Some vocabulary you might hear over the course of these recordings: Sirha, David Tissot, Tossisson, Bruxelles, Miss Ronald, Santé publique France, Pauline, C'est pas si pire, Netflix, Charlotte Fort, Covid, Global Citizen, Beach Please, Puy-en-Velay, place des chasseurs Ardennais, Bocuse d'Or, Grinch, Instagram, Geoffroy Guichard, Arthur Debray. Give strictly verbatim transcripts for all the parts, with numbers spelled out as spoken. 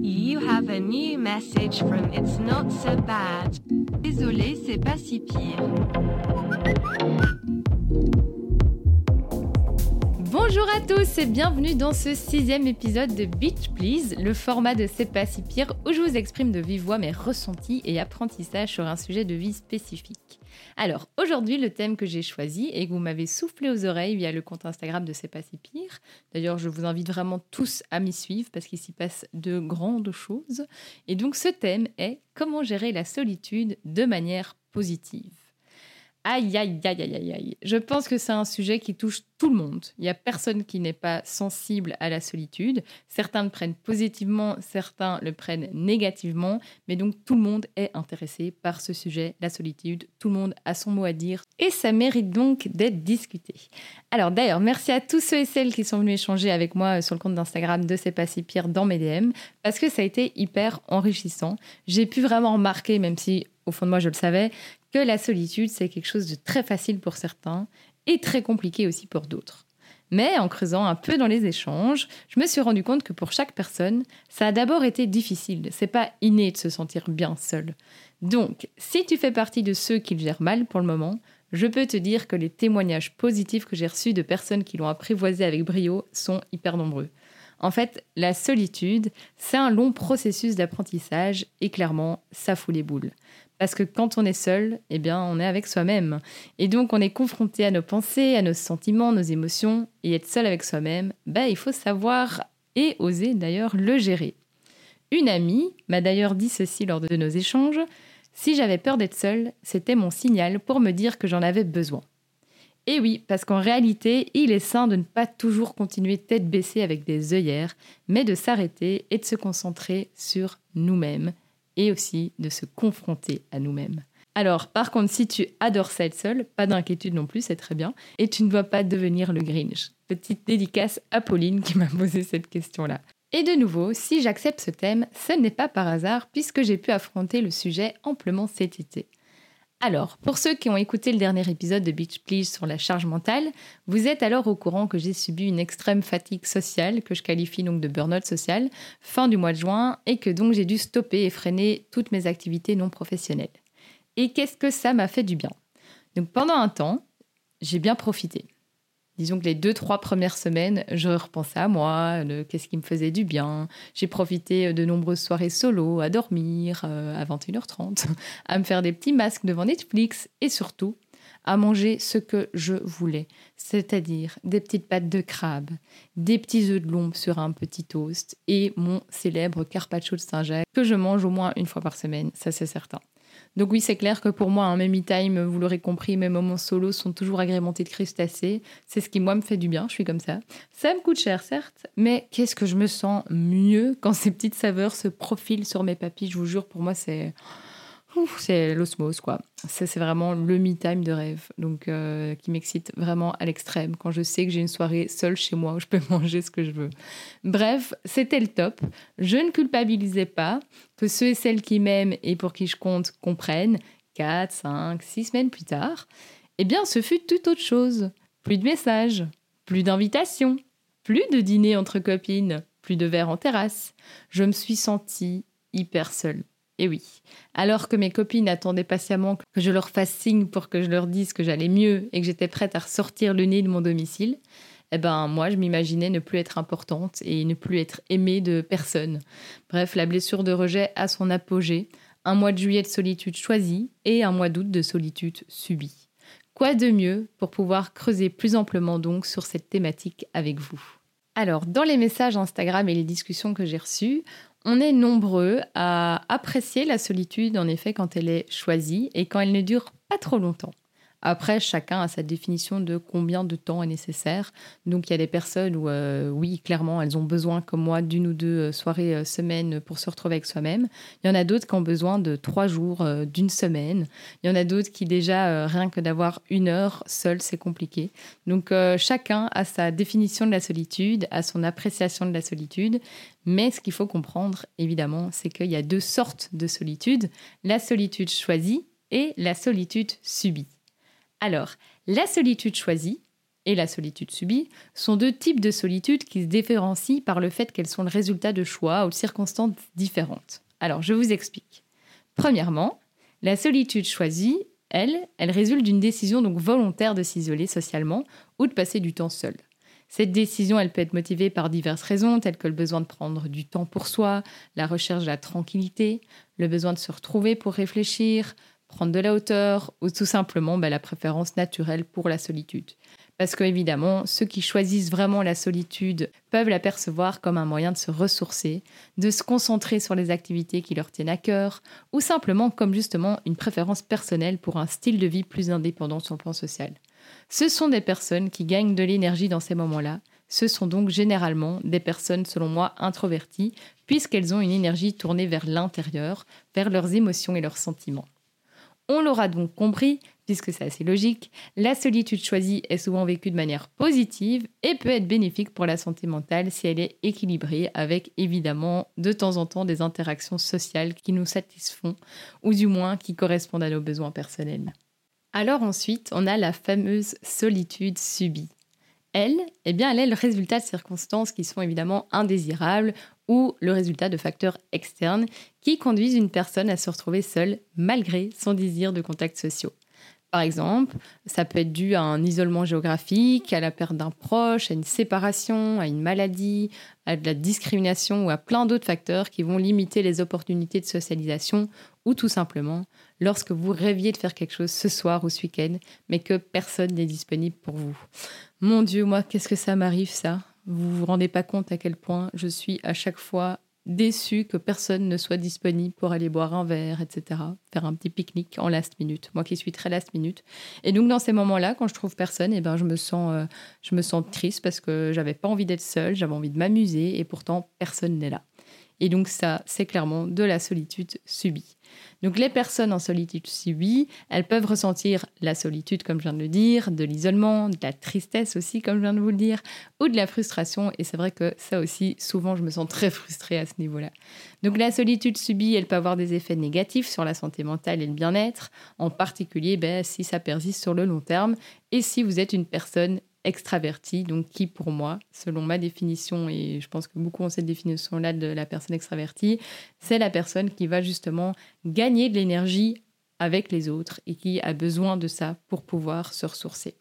You have a new message from It's Not So Bad. Désolé, c'est pas si pire. Bonjour à tous et bienvenue dans ce sixième épisode de Beach Please, le format de C'est pas si pire où je vous exprime de vive voix mes ressentis et apprentissages sur un sujet de vie spécifique. Alors aujourd'hui, le thème que j'ai choisi et que vous m'avez soufflé aux oreilles via le compte Instagram de C'est pas si pire. D'ailleurs, je vous invite vraiment tous à m'y suivre parce qu'il s'y passe de grandes choses. Et donc ce thème est comment gérer la solitude de manière positive. Aïe, aïe, aïe, aïe, aïe. Je pense que c'est un sujet qui touche tout le monde. Il n'y a personne qui n'est pas sensible à la solitude. Certains le prennent positivement, certains le prennent négativement. Mais donc, tout le monde est intéressé par ce sujet, la solitude. Tout le monde a son mot à dire. Et ça mérite donc d'être discuté. Alors d'ailleurs, merci à tous ceux et celles qui sont venus échanger avec moi sur le compte d'Instagram de C'est pas si pire dans mes D M. Parce que ça a été hyper enrichissant. J'ai pu vraiment remarquer, même si au fond de moi je le savais, que la solitude, c'est quelque chose de très facile pour certains et très compliqué aussi pour d'autres. Mais en creusant un peu dans les échanges, je me suis rendu compte que pour chaque personne, ça a d'abord été difficile. C'est pas inné de se sentir bien seul. Donc, si tu fais partie de ceux qui le gèrent mal pour le moment, je peux te dire que les témoignages positifs que j'ai reçus de personnes qui l'ont apprivoisé avec brio sont hyper nombreux. En fait, la solitude, c'est un long processus d'apprentissage et clairement, ça fout les boules. Parce que quand on est seul, eh bien, on est avec soi-même. Et donc, on est confronté à nos pensées, à nos sentiments, nos émotions. Et être seul avec soi-même, ben, il faut savoir et oser d'ailleurs le gérer. Une amie m'a d'ailleurs dit ceci lors de nos échanges. Si j'avais peur d'être seule, c'était mon signal pour me dire que j'en avais besoin. Et oui, parce qu'en réalité, il est sain de ne pas toujours continuer tête baissée avec des œillères, mais de s'arrêter et de se concentrer sur nous-mêmes. Et aussi de se confronter à nous-mêmes. Alors, par contre, si tu adores ça être seul, pas d'inquiétude non plus, c'est très bien. Et tu ne dois pas devenir le Grinch. Petite dédicace à Pauline qui m'a posé cette question-là. Et de nouveau, si j'accepte ce thème, ce n'est pas par hasard puisque j'ai pu affronter le sujet amplement cet été. Alors, pour ceux qui ont écouté le dernier épisode de Beach Please sur la charge mentale, vous êtes alors au courant que j'ai subi une extrême fatigue sociale, que je qualifie donc de burn-out social, fin du mois de juin, et que donc j'ai dû stopper et freiner toutes mes activités non professionnelles. Et qu'est-ce que ça m'a fait du bien? Donc pendant un temps, j'ai bien profité. Disons que les deux, trois premières semaines, je repensais à moi, le, qu'est-ce qui me faisait du bien. J'ai profité de nombreuses soirées solo, à dormir euh, à vingt et une heures trente, à me faire des petits masques devant Netflix et surtout à manger ce que je voulais, c'est-à-dire des petites pâtes de crabe, des petits œufs de lombe sur un petit toast et mon célèbre carpaccio de Saint-Jacques que je mange au moins une fois par semaine, ça c'est certain. Donc oui, c'est clair que pour moi, un hein, mes me-time, vous l'aurez compris, mes moments solos sont toujours agrémentés de crustacés. C'est ce qui, moi, me fait du bien, je suis comme ça. Ça me coûte cher, certes, mais qu'est-ce que je me sens mieux quand ces petites saveurs se profilent sur mes papilles. Je vous jure, pour moi, c'est, Ouh, c'est l'osmose, quoi. Ça, c'est vraiment le me-time de rêve, donc euh, qui m'excite vraiment à l'extrême, quand je sais que j'ai une soirée seule chez moi où je peux manger ce que je veux. Bref, c'était le top. Je ne culpabilisais pas. Que ceux et celles qui m'aiment et pour qui je compte comprennent, quatre, cinq, six semaines plus tard, eh bien, ce fut tout autre chose. Plus de messages, plus d'invitations, plus de dîners entre copines, plus de verres en terrasse. Je me suis sentie hyper seule. Et oui, alors que mes copines attendaient patiemment que je leur fasse signe pour que je leur dise que j'allais mieux et que j'étais prête à ressortir le nez de mon domicile, eh ben moi, je m'imaginais ne plus être importante et ne plus être aimée de personne. Bref, la blessure de rejet a son apogée. Un mois de juillet de solitude choisie et un mois d'août de solitude subie. Quoi de mieux pour pouvoir creuser plus amplement donc sur cette thématique avec vous? Alors, dans les messages Instagram et les discussions que j'ai reçues, on est nombreux à apprécier la solitude, en effet, quand elle est choisie et quand elle ne dure pas trop longtemps. Après, chacun a sa définition de combien de temps est nécessaire. Donc, il y a des personnes où, euh, oui, clairement, elles ont besoin, comme moi, d'une ou deux soirées euh, semaines pour se retrouver avec soi-même. Il y en a d'autres qui ont besoin de trois jours, euh, d'une semaine. Il y en a d'autres qui, déjà, euh, rien que d'avoir une heure seule, c'est compliqué. Donc, euh, chacun a sa définition de la solitude, a son appréciation de la solitude. Mais ce qu'il faut comprendre, évidemment, c'est qu'il y a deux sortes de solitude. La solitude choisie et la solitude subie. Alors, la solitude choisie, et la solitude subie sont deux types de solitude qui se différencient par le fait qu'elles sont le résultat de choix ou de circonstances différentes. Alors, je vous explique. Premièrement, la solitude choisie, elle, elle résulte d'une décision donc volontaire de s'isoler socialement ou de passer du temps seul. Cette décision, elle peut être motivée par diverses raisons, telles que le besoin de prendre du temps pour soi, la recherche de la tranquillité, le besoin de se retrouver pour réfléchir, prendre de la hauteur, ou tout simplement bah, la préférence naturelle pour la solitude. Parce que, évidemment, ceux qui choisissent vraiment la solitude peuvent la percevoir comme un moyen de se ressourcer, de se concentrer sur les activités qui leur tiennent à cœur, ou simplement comme justement une préférence personnelle pour un style de vie plus indépendant sur le plan social. Ce sont des personnes qui gagnent de l'énergie dans ces moments-là. Ce sont donc généralement des personnes, selon moi, introverties, puisqu'elles ont une énergie tournée vers l'intérieur, vers leurs émotions et leurs sentiments. On l'aura donc compris, puisque c'est assez logique, la solitude choisie est souvent vécue de manière positive et peut être bénéfique pour la santé mentale si elle est équilibrée, avec évidemment de temps en temps des interactions sociales qui nous satisfont, ou du moins qui correspondent à nos besoins personnels. Alors ensuite, on a la fameuse solitude subie. Elle, eh bien, elle est le résultat de circonstances qui sont évidemment indésirables ou le résultat de facteurs externes qui conduisent une personne à se retrouver seule malgré son désir de contacts sociaux. Par exemple, ça peut être dû à un isolement géographique, à la perte d'un proche, à une séparation, à une maladie, à de la discrimination ou à plein d'autres facteurs qui vont limiter les opportunités de socialisation ou tout simplement lorsque vous rêviez de faire quelque chose ce soir ou ce week-end mais que personne n'est disponible pour vous. Mon Dieu, moi, qu'est-ce que ça m'arrive ça ? Vous vous rendez pas compte à quel point je suis à chaque fois déçue que personne ne soit disponible pour aller boire un verre, et cetera. Faire un petit pique-nique en last minute. Moi qui suis très last minute. Et donc dans ces moments-là, quand je trouve personne, eh ben, je me sens, euh, je me sens triste parce que j'avais pas envie d'être seule, j'avais envie de m'amuser et pourtant personne n'est là. Et donc ça, c'est clairement de la solitude subie. Donc les personnes en solitude subie, elles peuvent ressentir la solitude comme je viens de le dire, de l'isolement, de la tristesse aussi comme je viens de vous le dire, ou de la frustration. Et c'est vrai que ça aussi, souvent je me sens très frustrée à ce niveau-là. Donc la solitude subie, elle peut avoir des effets négatifs sur la santé mentale et le bien-être, en particulier ben, si ça persiste sur le long terme et si vous êtes une personne extravertie, donc qui pour moi, selon ma définition, et je pense que beaucoup ont cette définition-là de la personne extravertie, c'est la personne qui va justement gagner de l'énergie avec les autres et qui a besoin de ça pour pouvoir se ressourcer.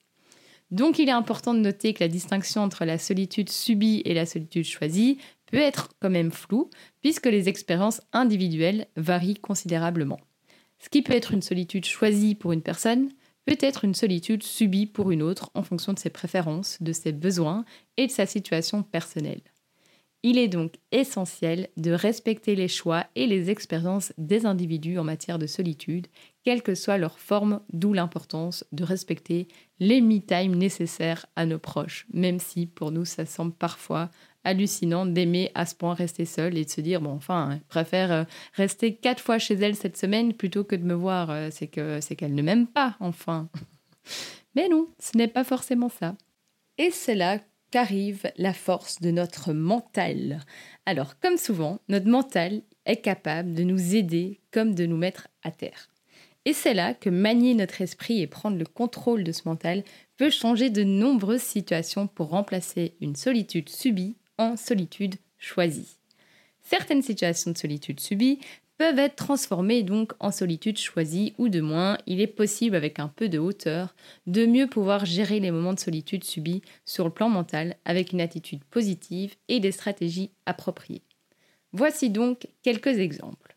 Donc il est important de noter que la distinction entre la solitude subie et la solitude choisie peut être quand même floue, puisque les expériences individuelles varient considérablement. Ce qui peut être une solitude choisie pour une personne, peut-être une solitude subie pour une autre en fonction de ses préférences, de ses besoins et de sa situation personnelle. Il est donc essentiel de respecter les choix et les expériences des individus en matière de solitude, quelle que soit leur forme, d'où l'importance de respecter les me-time nécessaires à nos proches, même si pour nous ça semble parfois hallucinant d'aimer à ce point rester seule et de se dire, bon, enfin, elle préfère rester quatre fois chez elle cette semaine plutôt que de me voir. C'est que, c'est qu'elle ne m'aime pas, enfin. Mais non, ce n'est pas forcément ça. Et c'est là qu'arrive la force de notre mental. Alors, comme souvent, notre mental est capable de nous aider comme de nous mettre à terre. Et c'est là que manier notre esprit et prendre le contrôle de ce mental peut changer de nombreuses situations pour remplacer une solitude subie en solitude choisie. Certaines situations de solitude subie peuvent être transformées donc en solitude choisie, ou de moins, il est possible avec un peu de hauteur de mieux pouvoir gérer les moments de solitude subie sur le plan mental avec une attitude positive et des stratégies appropriées. Voici donc quelques exemples.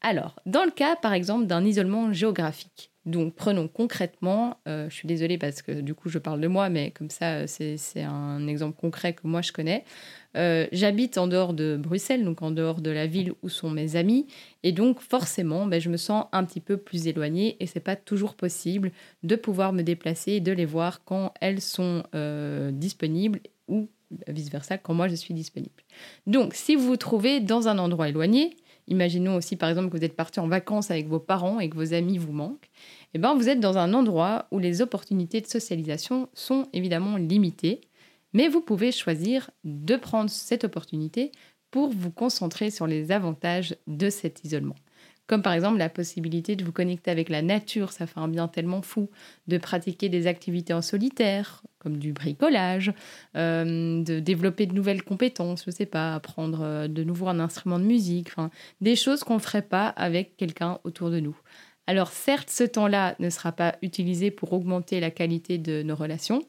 Alors, dans le cas par exemple d'un isolement géographique, donc prenons concrètement, euh, je suis désolée parce que du coup je parle de moi, mais comme ça c'est, c'est un exemple concret que moi je connais. Euh, j'habite en dehors de Bruxelles, donc en dehors de la ville où sont mes amis, et donc forcément ben, je me sens un petit peu plus éloignée et c'est pas toujours possible de pouvoir me déplacer et de les voir quand elles sont euh, disponibles ou vice-versa quand moi je suis disponible. Donc si vous vous trouvez dans un endroit éloigné, imaginons aussi par exemple que vous êtes parti en vacances avec vos parents et que vos amis vous manquent, et ben vous êtes dans un endroit où les opportunités de socialisation sont évidemment limitées, mais vous pouvez choisir de prendre cette opportunité pour vous concentrer sur les avantages de cet isolement. comme par exemple la possibilité de vous connecter avec la nature, ça fait un bien tellement fou, de pratiquer des activités en solitaire, comme du bricolage, euh, de développer de nouvelles compétences, je ne sais pas, apprendre de nouveau un instrument de musique, enfin, des choses qu'on ne ferait pas avec quelqu'un autour de nous. Alors certes, ce temps-là ne sera pas utilisé pour augmenter la qualité de nos relations,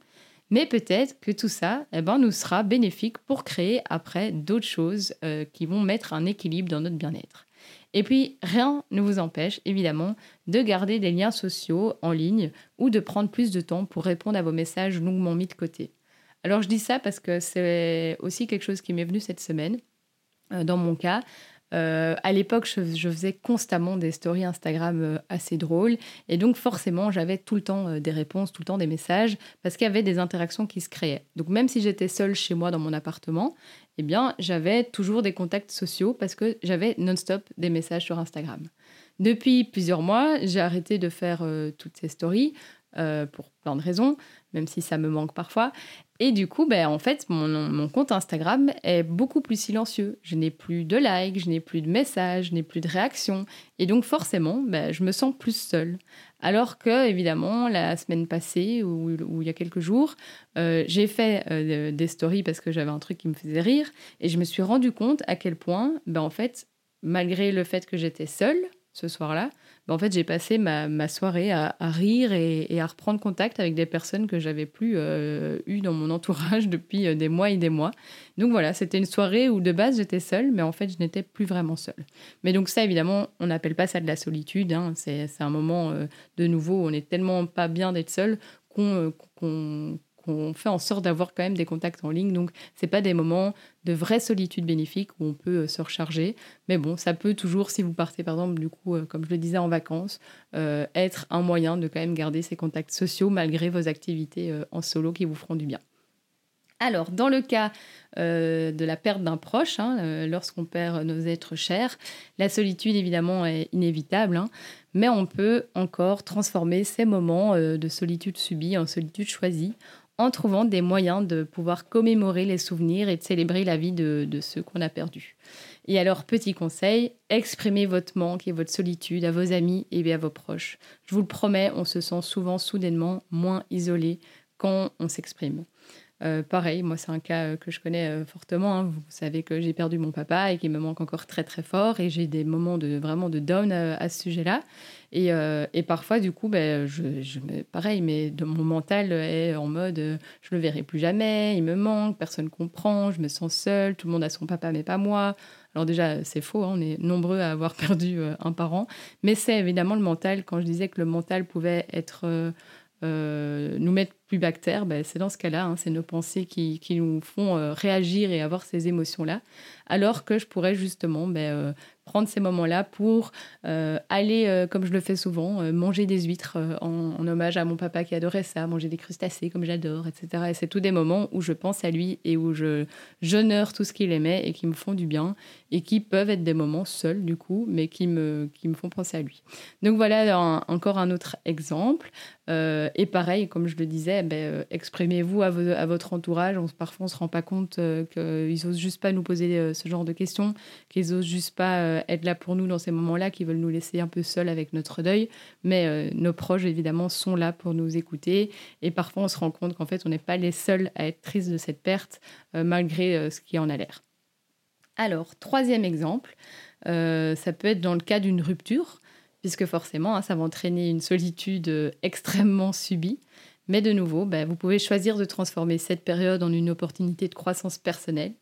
mais peut-être que tout ça eh ben, nous sera bénéfique pour créer après d'autres choses euh, qui vont mettre un équilibre dans notre bien-être. Et puis, rien ne vous empêche, évidemment, de garder des liens sociaux en ligne ou de prendre plus de temps pour répondre à vos messages longuement mis de côté. Alors, je dis ça parce que c'est aussi quelque chose qui m'est venu cette semaine, euh, dans mon cas. Euh, à l'époque, je, je faisais constamment des stories Instagram euh, assez drôles et donc forcément, j'avais tout le temps euh, des réponses, tout le temps des messages parce qu'il y avait des interactions qui se créaient. Donc même si j'étais seule chez moi dans mon appartement, eh bien, j'avais toujours des contacts sociaux parce que j'avais non-stop des messages sur Instagram. Depuis plusieurs mois, j'ai arrêté de faire euh, toutes ces stories euh, pour plein de raisons, même si ça me manque parfois. Et du coup, ben, en fait, mon, mon compte Instagram est beaucoup plus silencieux. Je n'ai plus de likes, je n'ai plus de messages, je n'ai plus de réactions. Et donc, forcément, ben, je me sens plus seule. Alors que, évidemment, la semaine passée ou, ou il y a quelques jours, euh, j'ai fait euh, des stories parce que j'avais un truc qui me faisait rire. Et je me suis rendu compte à quel point, ben, en fait, malgré le fait que j'étais seule ce soir-là, ben, en fait, j'ai passé ma, ma soirée à, à rire et, et à reprendre contact avec des personnes que je n'avais plus euh, eues dans mon entourage depuis des mois et des mois. Donc voilà, c'était une soirée où de base, j'étais seule, mais en fait, je n'étais plus vraiment seule. Mais donc ça, évidemment, on n'appelle pas ça de la solitude. Hein. C'est, c'est un moment, euh, de nouveau, où on est tellement pas bien d'être seul qu'on... Euh, qu'on on fait en sorte d'avoir quand même des contacts en ligne. Donc, ce n'est pas des moments de vraie solitude bénéfique où on peut se recharger. Mais bon, ça peut toujours, si vous partez, par exemple, du coup, comme je le disais, en vacances, euh, être un moyen de quand même garder ces contacts sociaux malgré vos activités euh, en solo qui vous feront du bien. Alors, dans le cas euh, de la perte d'un proche, hein, euh, lorsqu'on perd nos êtres chers, la solitude, évidemment, est inévitable, hein, mais on peut encore transformer ces moments euh, de solitude subie en solitude choisie, en trouvant des moyens de pouvoir commémorer les souvenirs et de célébrer la vie de, de ceux qu'on a perdus. Et alors, petit conseil, exprimez votre manque et votre solitude à vos amis et à vos proches. Je vous le promets, on se sent souvent soudainement moins isolé quand on s'exprime. Euh, pareil, moi c'est un cas que je connais fortement, hein. Vous savez que j'ai perdu mon papa et qu'il me manque encore très très fort et j'ai des moments de, vraiment de down à, à ce sujet-là et, euh, et parfois du coup ben, je, je, pareil, mais de, mon mental est en mode je le verrai plus jamais, il me manque, personne comprend, je me sens seule, tout le monde a son papa mais pas moi. Alors déjà, c'est faux, hein, on est nombreux à avoir perdu euh, un parent, mais c'est évidemment le mental. Quand je disais que le mental pouvait être... Euh, Euh, nous mettre plus bas que terre, ben c'est dans ce cas-là, hein, c'est nos pensées qui, qui nous font euh, réagir et avoir ces émotions-là, alors que je pourrais justement ben, euh, prendre ces moments-là pour euh, aller, euh, comme je le fais souvent, euh, manger des huîtres euh, en, en hommage à mon papa qui adorait ça, manger des crustacés comme j'adore, et cetera. Et c'est tous des moments où je pense à lui et où je, j'honore tout ce qu'il aimait et qui me font du bien et qui peuvent être des moments seuls du coup, mais qui me, qui me font penser à lui. Donc voilà un, encore un autre exemple. Euh, et pareil, comme je le disais, ben, euh, exprimez-vous à, vo- à votre entourage. On, parfois, on ne se rend pas compte euh, qu'ils n'osent juste pas nous poser euh, ce genre de questions, qu'ils n'osent juste pas euh, être là pour nous dans ces moments-là, qu'ils veulent nous laisser un peu seuls avec notre deuil. Mais euh, nos proches, évidemment, sont là pour nous écouter. Et parfois, on se rend compte qu'en fait, on n'est pas les seuls à être tristes de cette perte, euh, malgré euh, ce qui en a l'air. Alors, troisième exemple, euh, ça peut être dans le cas d'une rupture, puisque forcément, hein, ça va entraîner une solitude extrêmement subie. Mais de nouveau, ben, vous pouvez choisir de transformer cette période en une opportunité de croissance personnelle.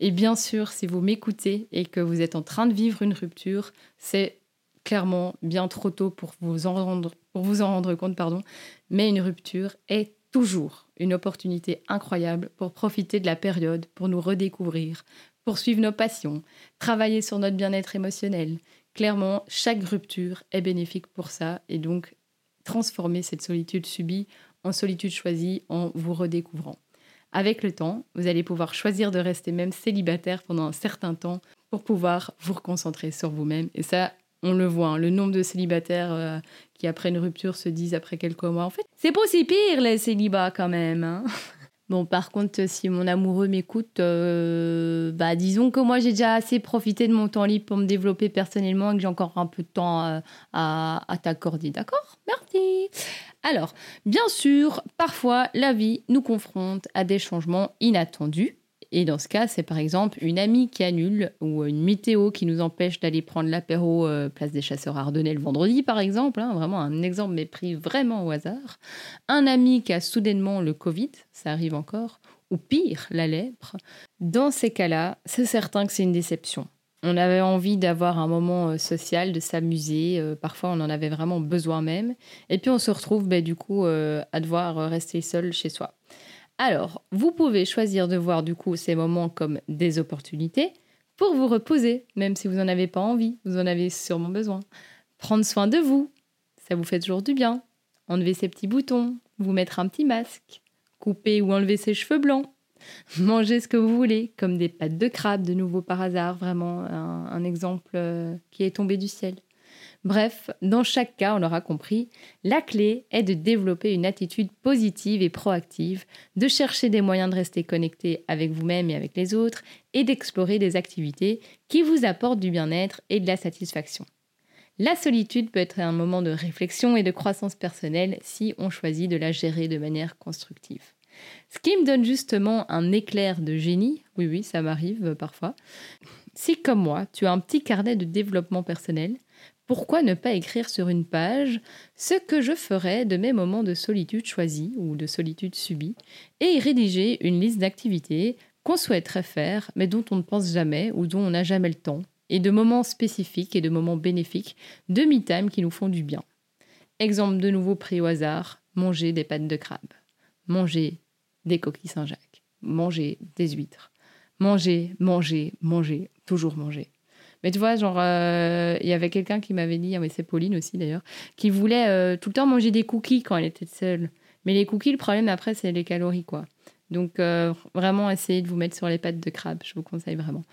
Et bien sûr, si vous m'écoutez et que vous êtes en train de vivre une rupture, c'est clairement bien trop tôt pour vous en rendre, pour vous en rendre compte, pardon. Mais une rupture est toujours une opportunité incroyable pour profiter de la période, pour nous redécouvrir, poursuivre nos passions, travailler sur notre bien-être émotionnel. Clairement, chaque rupture est bénéfique pour ça et donc transformer cette solitude subie en solitude choisie en vous redécouvrant. Avec le temps, vous allez pouvoir choisir de rester même célibataire pendant un certain temps pour pouvoir vous reconcentrer sur vous-même. Et ça, on le voit, hein, le nombre de célibataires euh, qui après une rupture se disent après quelques mois « En fait, c'est pas si pire les célibats quand même hein !» Bon, par contre, si mon amoureux m'écoute, euh, bah, disons que moi, j'ai déjà assez profité de mon temps libre pour me développer personnellement et que j'ai encore un peu de temps à, à, à t'accorder. D'accord ? Merci. Alors, bien sûr, parfois, la vie nous confronte à des changements inattendus. Et dans ce cas, c'est par exemple une amie qui annule ou une météo qui nous empêche d'aller prendre l'apéro euh, place des chasseurs Ardennais le vendredi, par exemple. Hein, vraiment un exemple, mais pris vraiment au hasard. Un ami qui a soudainement le Covid, ça arrive encore, ou pire, la lèpre. Dans ces cas-là, c'est certain que c'est une déception. On avait envie d'avoir un moment social, de s'amuser. Euh, parfois, on en avait vraiment besoin même. Et puis, on se retrouve bah, du coup euh, à devoir rester seul chez soi. Alors, vous pouvez choisir de voir du coup ces moments comme des opportunités pour vous reposer, même si vous n'en avez pas envie, vous en avez sûrement besoin. Prendre soin de vous, ça vous fait toujours du bien. Enlever ces petits boutons, vous mettre un petit masque, couper ou enlever ses cheveux blancs, manger ce que vous voulez, comme des pâtes de crabe, de nouveau par hasard, vraiment un, un exemple qui est tombé du ciel. Bref, dans chaque cas, on l'aura compris, la clé est de développer une attitude positive et proactive, de chercher des moyens de rester connecté avec vous-même et avec les autres et d'explorer des activités qui vous apportent du bien-être et de la satisfaction. La solitude peut être un moment de réflexion et de croissance personnelle si on choisit de la gérer de manière constructive. Ce qui me donne justement un éclair de génie, oui oui, ça m'arrive parfois. Si comme moi, tu as un petit carnet de développement personnel, pourquoi ne pas écrire sur une page ce que je ferais de mes moments de solitude choisis ou de solitude subie et y rédiger une liste d'activités qu'on souhaiterait faire mais dont on ne pense jamais ou dont on n'a jamais le temps et de moments spécifiques et de moments bénéfiques, de me-time qui nous font du bien. Exemple de nouveau pris au hasard, manger des pâtes de crabe, manger des coquilles Saint-Jacques, manger des huîtres, manger, manger, manger, toujours manger. Mais tu vois, genre, il euh, y avait quelqu'un qui m'avait dit, mais c'est Pauline aussi d'ailleurs, qui voulait euh, tout le temps manger des cookies quand elle était seule. Mais les cookies, le problème après, c'est les calories, quoi. Donc, euh, vraiment, essayez de vous mettre sur les pattes de crabe, je vous conseille vraiment.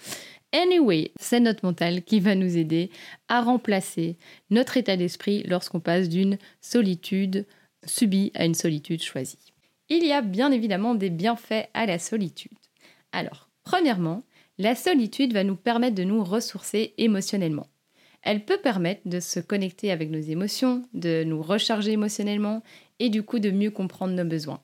Anyway, c'est notre mental qui va nous aider à remplacer notre état d'esprit lorsqu'on passe d'une solitude subie à une solitude choisie. Il y a bien évidemment des bienfaits à la solitude. Alors, premièrement, la solitude va nous permettre de nous ressourcer émotionnellement. Elle peut permettre de se connecter avec nos émotions, de nous recharger émotionnellement et du coup de mieux comprendre nos besoins.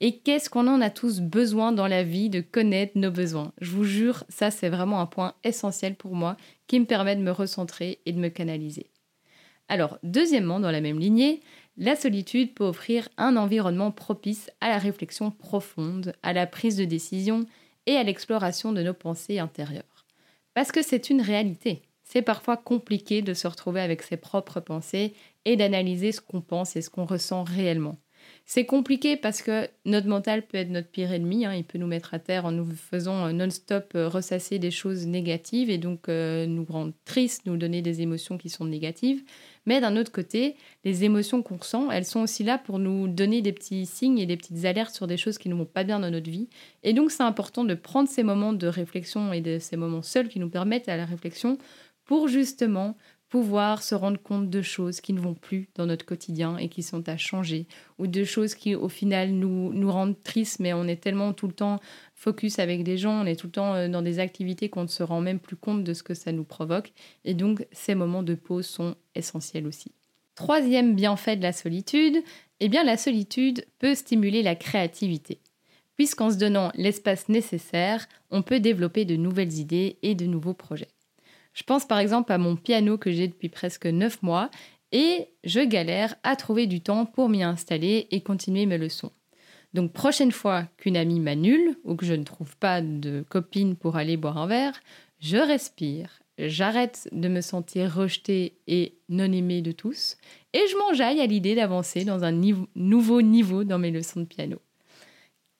Et qu'est-ce qu'on en a tous besoin dans la vie de connaître nos besoins ? Je vous jure, ça c'est vraiment un point essentiel pour moi qui me permet de me recentrer et de me canaliser. Alors, deuxièmement, dans la même lignée, la solitude peut offrir un environnement propice à la réflexion profonde, à la prise de décision et à l'exploration de nos pensées intérieures. Parce que c'est une réalité. C'est parfois compliqué de se retrouver avec ses propres pensées et d'analyser ce qu'on pense et ce qu'on ressent réellement. C'est compliqué parce que notre mental peut être notre pire ennemi, hein, il peut nous mettre à terre en nous faisant non-stop ressasser des choses négatives et donc euh, nous rendre tristes, nous donner des émotions qui sont négatives. Mais d'un autre côté, les émotions qu'on ressent, elles sont aussi là pour nous donner des petits signes et des petites alertes sur des choses qui ne vont pas bien dans notre vie. Et donc c'est important de prendre ces moments de réflexion et de ces moments seuls qui nous permettent à la réflexion pour justement pouvoir se rendre compte de choses qui ne vont plus dans notre quotidien et qui sont à changer, ou de choses qui, au final, nous, nous rendent tristes, mais on est tellement tout le temps focus avec des gens, on est tout le temps dans des activités qu'on ne se rend même plus compte de ce que ça nous provoque. Et donc, ces moments de pause sont essentiels aussi. Troisième bienfait de la solitude, eh bien, la solitude peut stimuler la créativité. Puisqu'en se donnant l'espace nécessaire, on peut développer de nouvelles idées et de nouveaux projets. Je pense par exemple à mon piano que j'ai depuis presque neuf mois et je galère à trouver du temps pour m'y installer et continuer mes leçons. Donc prochaine fois qu'une amie m'annule ou que je ne trouve pas de copine pour aller boire un verre, je respire, j'arrête de me sentir rejetée et non aimée de tous et je m'enjaille à l'idée d'avancer dans un niveau, nouveau niveau dans mes leçons de piano.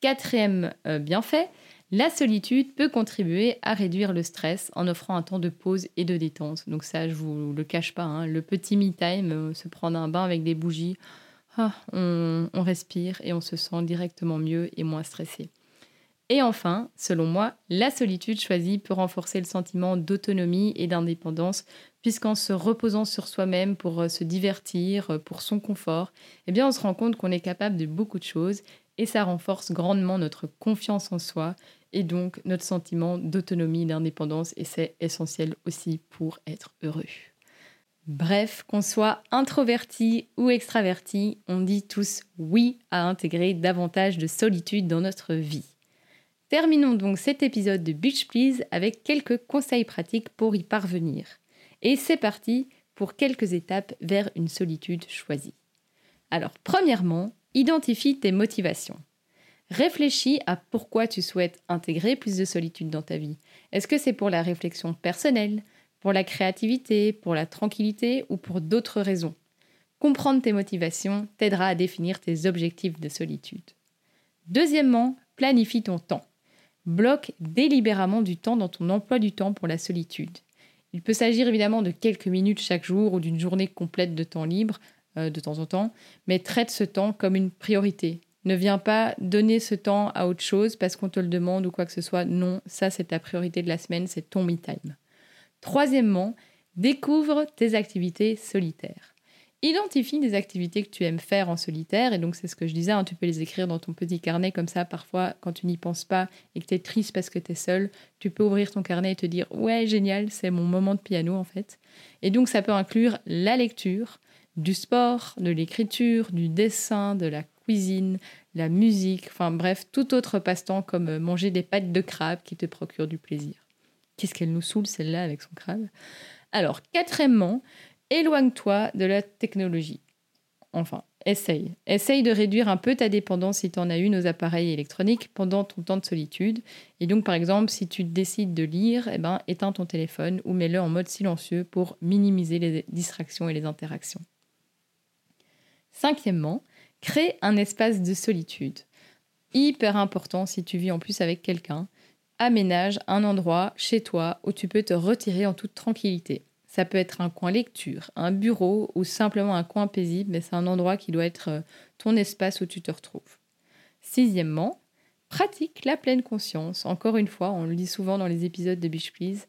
Quatrième euh, bienfait, la solitude peut contribuer à réduire le stress en offrant un temps de pause et de détente. Donc ça, je vous le cache pas, hein. Le petit me time, euh, se prendre un bain avec des bougies, ah, on, on respire et on se sent directement mieux et moins stressé. Et enfin, selon moi, la solitude choisie peut renforcer le sentiment d'autonomie et d'indépendance, puisqu'en se reposant sur soi-même pour se divertir, pour son confort, eh bien on se rend compte qu'on est capable de beaucoup de choses et ça renforce grandement notre confiance en soi et donc notre sentiment d'autonomie, d'indépendance, et c'est essentiel aussi pour être heureux. Bref, qu'on soit introverti ou extraverti, on dit tous oui à intégrer davantage de solitude dans notre vie. Terminons donc cet épisode de Beach Please avec quelques conseils pratiques pour y parvenir. Et c'est parti pour quelques étapes vers une solitude choisie. Alors, premièrement, identifie tes motivations. Réfléchis à pourquoi tu souhaites intégrer plus de solitude dans ta vie. Est-ce que c'est pour la réflexion personnelle ? Pour la créativité, pour la tranquillité ou pour d'autres raisons. Comprendre tes motivations t'aidera à définir tes objectifs de solitude. Deuxièmement, planifie ton temps. Bloque délibérément du temps dans ton emploi du temps pour la solitude. Il peut s'agir évidemment de quelques minutes chaque jour ou d'une journée complète de temps libre euh, de temps en temps, mais traite ce temps comme une priorité. Ne viens pas donner ce temps à autre chose parce qu'on te le demande ou quoi que ce soit. Non, ça c'est ta priorité de la semaine, c'est ton me time. Troisièmement, découvre tes activités solitaires. Identifie des activités que tu aimes faire en solitaire, et donc c'est ce que je disais, hein, tu peux les écrire dans ton petit carnet comme ça, parfois quand tu n'y penses pas et que tu es triste parce que tu es seule, tu peux ouvrir ton carnet et te dire « ouais, génial, c'est mon moment de piano en fait ». Et donc ça peut inclure la lecture, du sport, de l'écriture, du dessin, de la cuisine, la musique, enfin bref, tout autre passe-temps comme manger des pâtes de crabe qui te procure du plaisir. Qu'est-ce qu'elle nous saoule, celle-là, avec son crabe. Alors, quatrièmement, éloigne-toi de la technologie. Enfin, essaye. Essaye de réduire un peu ta dépendance, si tu en as une, aux appareils électroniques pendant ton temps de solitude. Et donc, par exemple, si tu décides de lire, eh ben, éteins ton téléphone ou mets-le en mode silencieux pour minimiser les distractions et les interactions. Cinquièmement, crée un espace de solitude. Hyper important si tu vis en plus avec quelqu'un. Aménage un endroit chez toi où tu peux te retirer en toute tranquillité. Ça peut être un coin lecture, un bureau ou simplement un coin paisible, mais c'est un endroit qui doit être ton espace où tu te retrouves. Sixièmement, pratique la pleine conscience. Encore une fois, on le dit souvent dans les épisodes de Beach Please,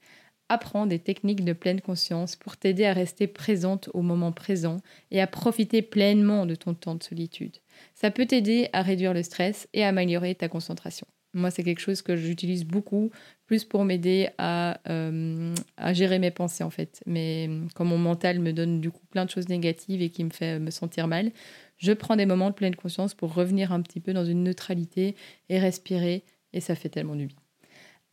apprends des techniques de pleine conscience pour t'aider à rester présente au moment présent et à profiter pleinement de ton temps de solitude. Ça peut t'aider à réduire le stress et à améliorer ta concentration. Moi, c'est quelque chose que j'utilise beaucoup, plus pour m'aider à, euh, à gérer mes pensées, en fait. Mais quand mon mental me donne du coup plein de choses négatives et qui me fait me sentir mal, je prends des moments de pleine conscience pour revenir un petit peu dans une neutralité et respirer, et ça fait tellement du bien.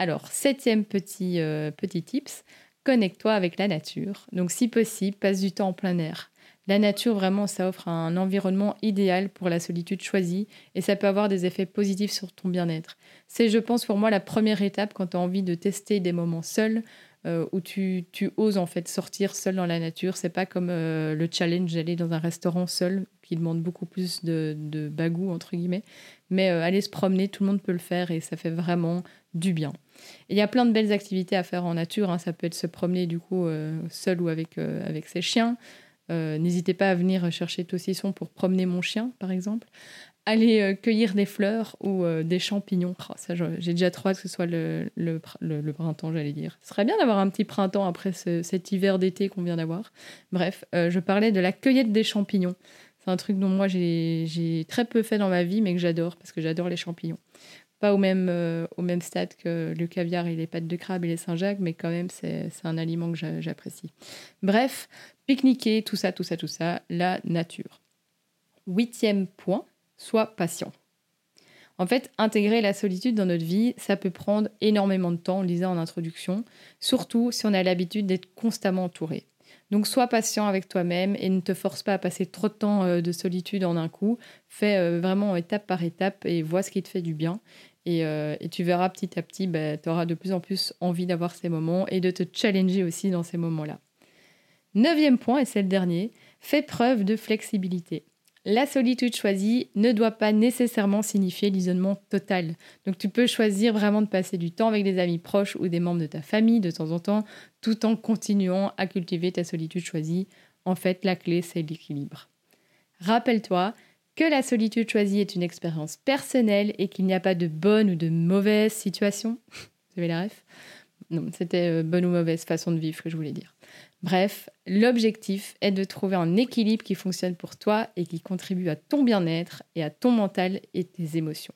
Alors, septième petit, euh, petit tips, connecte-toi avec la nature. Donc, si possible, passe du temps en plein air. La nature, vraiment, ça offre un environnement idéal pour la solitude choisie et ça peut avoir des effets positifs sur ton bien-être. C'est, je pense, pour moi, la première étape quand tu as envie de tester des moments seuls euh, où tu, tu oses en fait sortir seul dans la nature. C'est pas comme euh, le challenge d'aller dans un restaurant seul qui demande beaucoup plus de, de bagou, entre guillemets. Mais euh, aller se promener, tout le monde peut le faire et ça fait vraiment du bien. Il y a plein de belles activités à faire en nature. Hein. Ça peut être se promener du coup euh, seul ou avec, euh, avec ses chiens. Euh, n'hésitez pas à venir chercher Tossisson pour promener mon chien, par exemple. Aller euh, cueillir des fleurs ou euh, des champignons. Oh, ça, j'ai déjà trop hâte que ce soit le, le, le, le printemps, j'allais dire. Ce serait bien d'avoir un petit printemps après ce, cet hiver d'été qu'on vient d'avoir. Bref, euh, je parlais de la cueillette des champignons. C'est un truc dont moi, j'ai, j'ai très peu fait dans ma vie, mais que j'adore, parce que j'adore les champignons. Pas au même, euh, au même stade que le caviar et les pâtes de crabe et les Saint-Jacques, mais quand même, c'est, c'est un aliment que j'apprécie. Bref, pique-niquer, tout ça, tout ça, tout ça, la nature. Huitième point, sois patient. En fait, intégrer la solitude dans notre vie, ça peut prendre énormément de temps, on le disait en introduction, surtout si on a l'habitude d'être constamment entouré. Donc, sois patient avec toi-même et ne te force pas à passer trop de temps de solitude en un coup. Fais vraiment étape par étape et vois ce qui te fait du bien. Et, euh, et tu verras petit à petit, bah, tu auras de plus en plus envie d'avoir ces moments et de te challenger aussi dans ces moments-là. Neuvième point, et c'est le dernier, fais preuve de flexibilité. La solitude choisie ne doit pas nécessairement signifier l'isolement total. Donc tu peux choisir vraiment de passer du temps avec des amis proches ou des membres de ta famille de temps en temps, tout en continuant à cultiver ta solitude choisie. En fait, la clé, c'est l'équilibre. Rappelle-toi que la solitude choisie est une expérience personnelle et qu'il n'y a pas de bonne ou de mauvaise situation. Vous avez la ref ? Non, c'était bonne ou mauvaise façon de vivre que je voulais dire. Bref, l'objectif est de trouver un équilibre qui fonctionne pour toi et qui contribue à ton bien-être et à ton mental et tes émotions.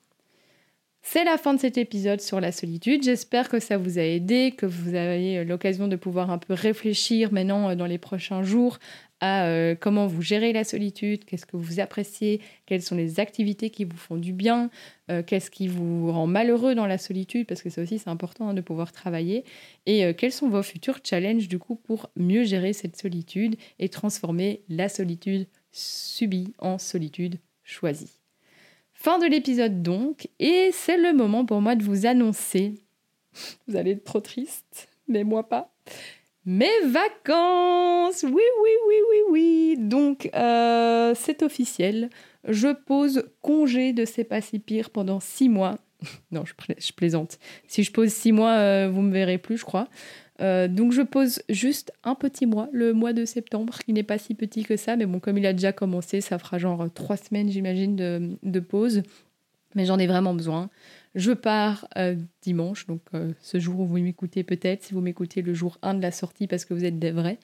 C'est la fin de cet épisode sur la solitude. J'espère que ça vous a aidé, que vous avez l'occasion de pouvoir un peu réfléchir maintenant dans les prochains jours à euh, comment vous gérez la solitude, qu'est-ce que vous appréciez, quelles sont les activités qui vous font du bien, euh, qu'est-ce qui vous rend malheureux dans la solitude, parce que ça aussi c'est important hein, de pouvoir travailler, et euh, quels sont vos futurs challenges du coup pour mieux gérer cette solitude et transformer la solitude subie en solitude choisie. Fin de l'épisode donc, et c'est le moment pour moi de vous annoncer, vous allez être trop triste, mais moi pas, mes vacances. Oui, oui, oui, oui, oui. Donc, euh, c'est officiel, je pose congé de C'est pas si pire pendant six mois. Non, je, pla- je plaisante. Si je pose six mois, euh, vous me verrez plus, je crois. Euh, donc je pose juste un petit mois, le mois de septembre, qui n'est pas si petit que ça, mais bon, comme il a déjà commencé, ça fera genre trois semaines, j'imagine, de, de pause, mais j'en ai vraiment besoin. Je pars euh, dimanche, donc euh, ce jour où vous m'écoutez peut-être, si vous m'écoutez le jour un de la sortie, parce que vous êtes des vrais,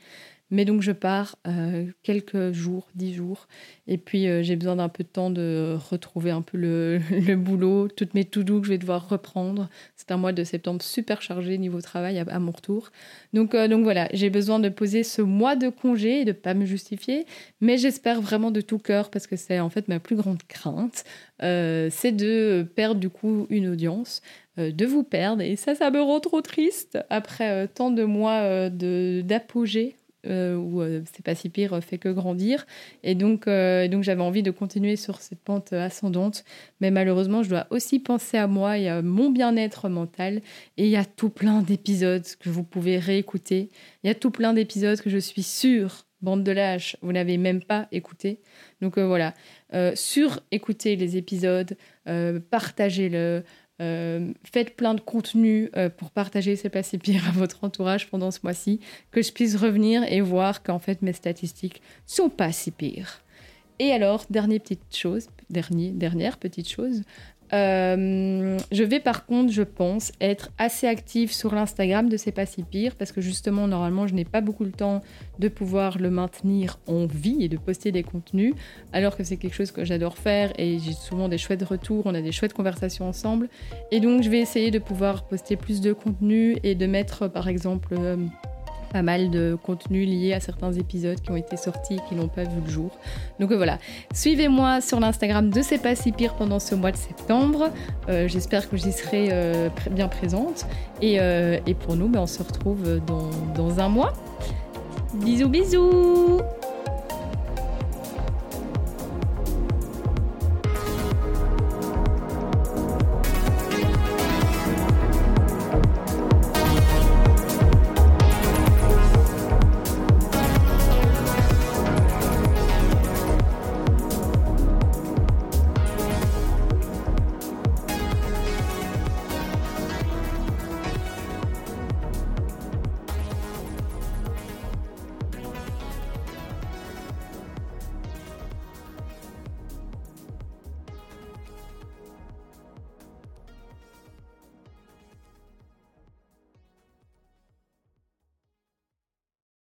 mais donc je pars euh, quelques jours, dix jours, et puis euh, j'ai besoin d'un peu de temps de retrouver un peu le, le boulot, toutes mes to-do que je vais devoir reprendre. C'est un mois de septembre super chargé niveau travail à, à mon retour. Donc, euh, donc voilà, j'ai besoin de poser ce mois de congé et de ne pas me justifier, mais j'espère vraiment de tout cœur, parce que c'est en fait ma plus grande crainte, euh, c'est de perdre du coup une audience, de vous perdre, et ça, ça me rend trop triste après euh, tant de mois euh, de, d'apogée. Euh, où euh, C'est pas si pire fait que grandir, et donc, euh, donc j'avais envie de continuer sur cette pente ascendante, mais malheureusement je dois aussi penser à moi et à mon bien-être mental, et il y a tout plein d'épisodes que vous pouvez réécouter, il y a tout plein d'épisodes que je suis sûre, bande de lâches, vous n'avez même pas écouté, donc euh, voilà, euh, sur-écoutez les épisodes, euh, partagez-le, Euh, faites plein de contenu euh, pour partager C'est pas si pire à votre entourage pendant ce mois-ci, que je puisse revenir et voir qu'en fait mes statistiques sont pas si pires. Et alors, dernière petite chose, dernier, dernière petite chose, euh, je vais par contre, je pense, être assez active sur l'Instagram de C'est pas si pire, parce que justement, normalement, je n'ai pas beaucoup le temps de pouvoir le maintenir en vie et de poster des contenus, alors que c'est quelque chose que j'adore faire et j'ai souvent des chouettes retours, on a des chouettes conversations ensemble. Et donc, je vais essayer de pouvoir poster plus de contenus et de mettre, par exemple... Euh, pas mal de contenu lié à certains épisodes qui ont été sortis et qui n'ont pas vu le jour. Donc euh, voilà, suivez-moi sur l'Instagram de C'est pas si pire pendant ce mois de septembre. Euh, j'espère que j'y serai euh, bien présente. Et, euh, et pour nous, bah, on se retrouve dans, dans un mois. Bisous, bisous!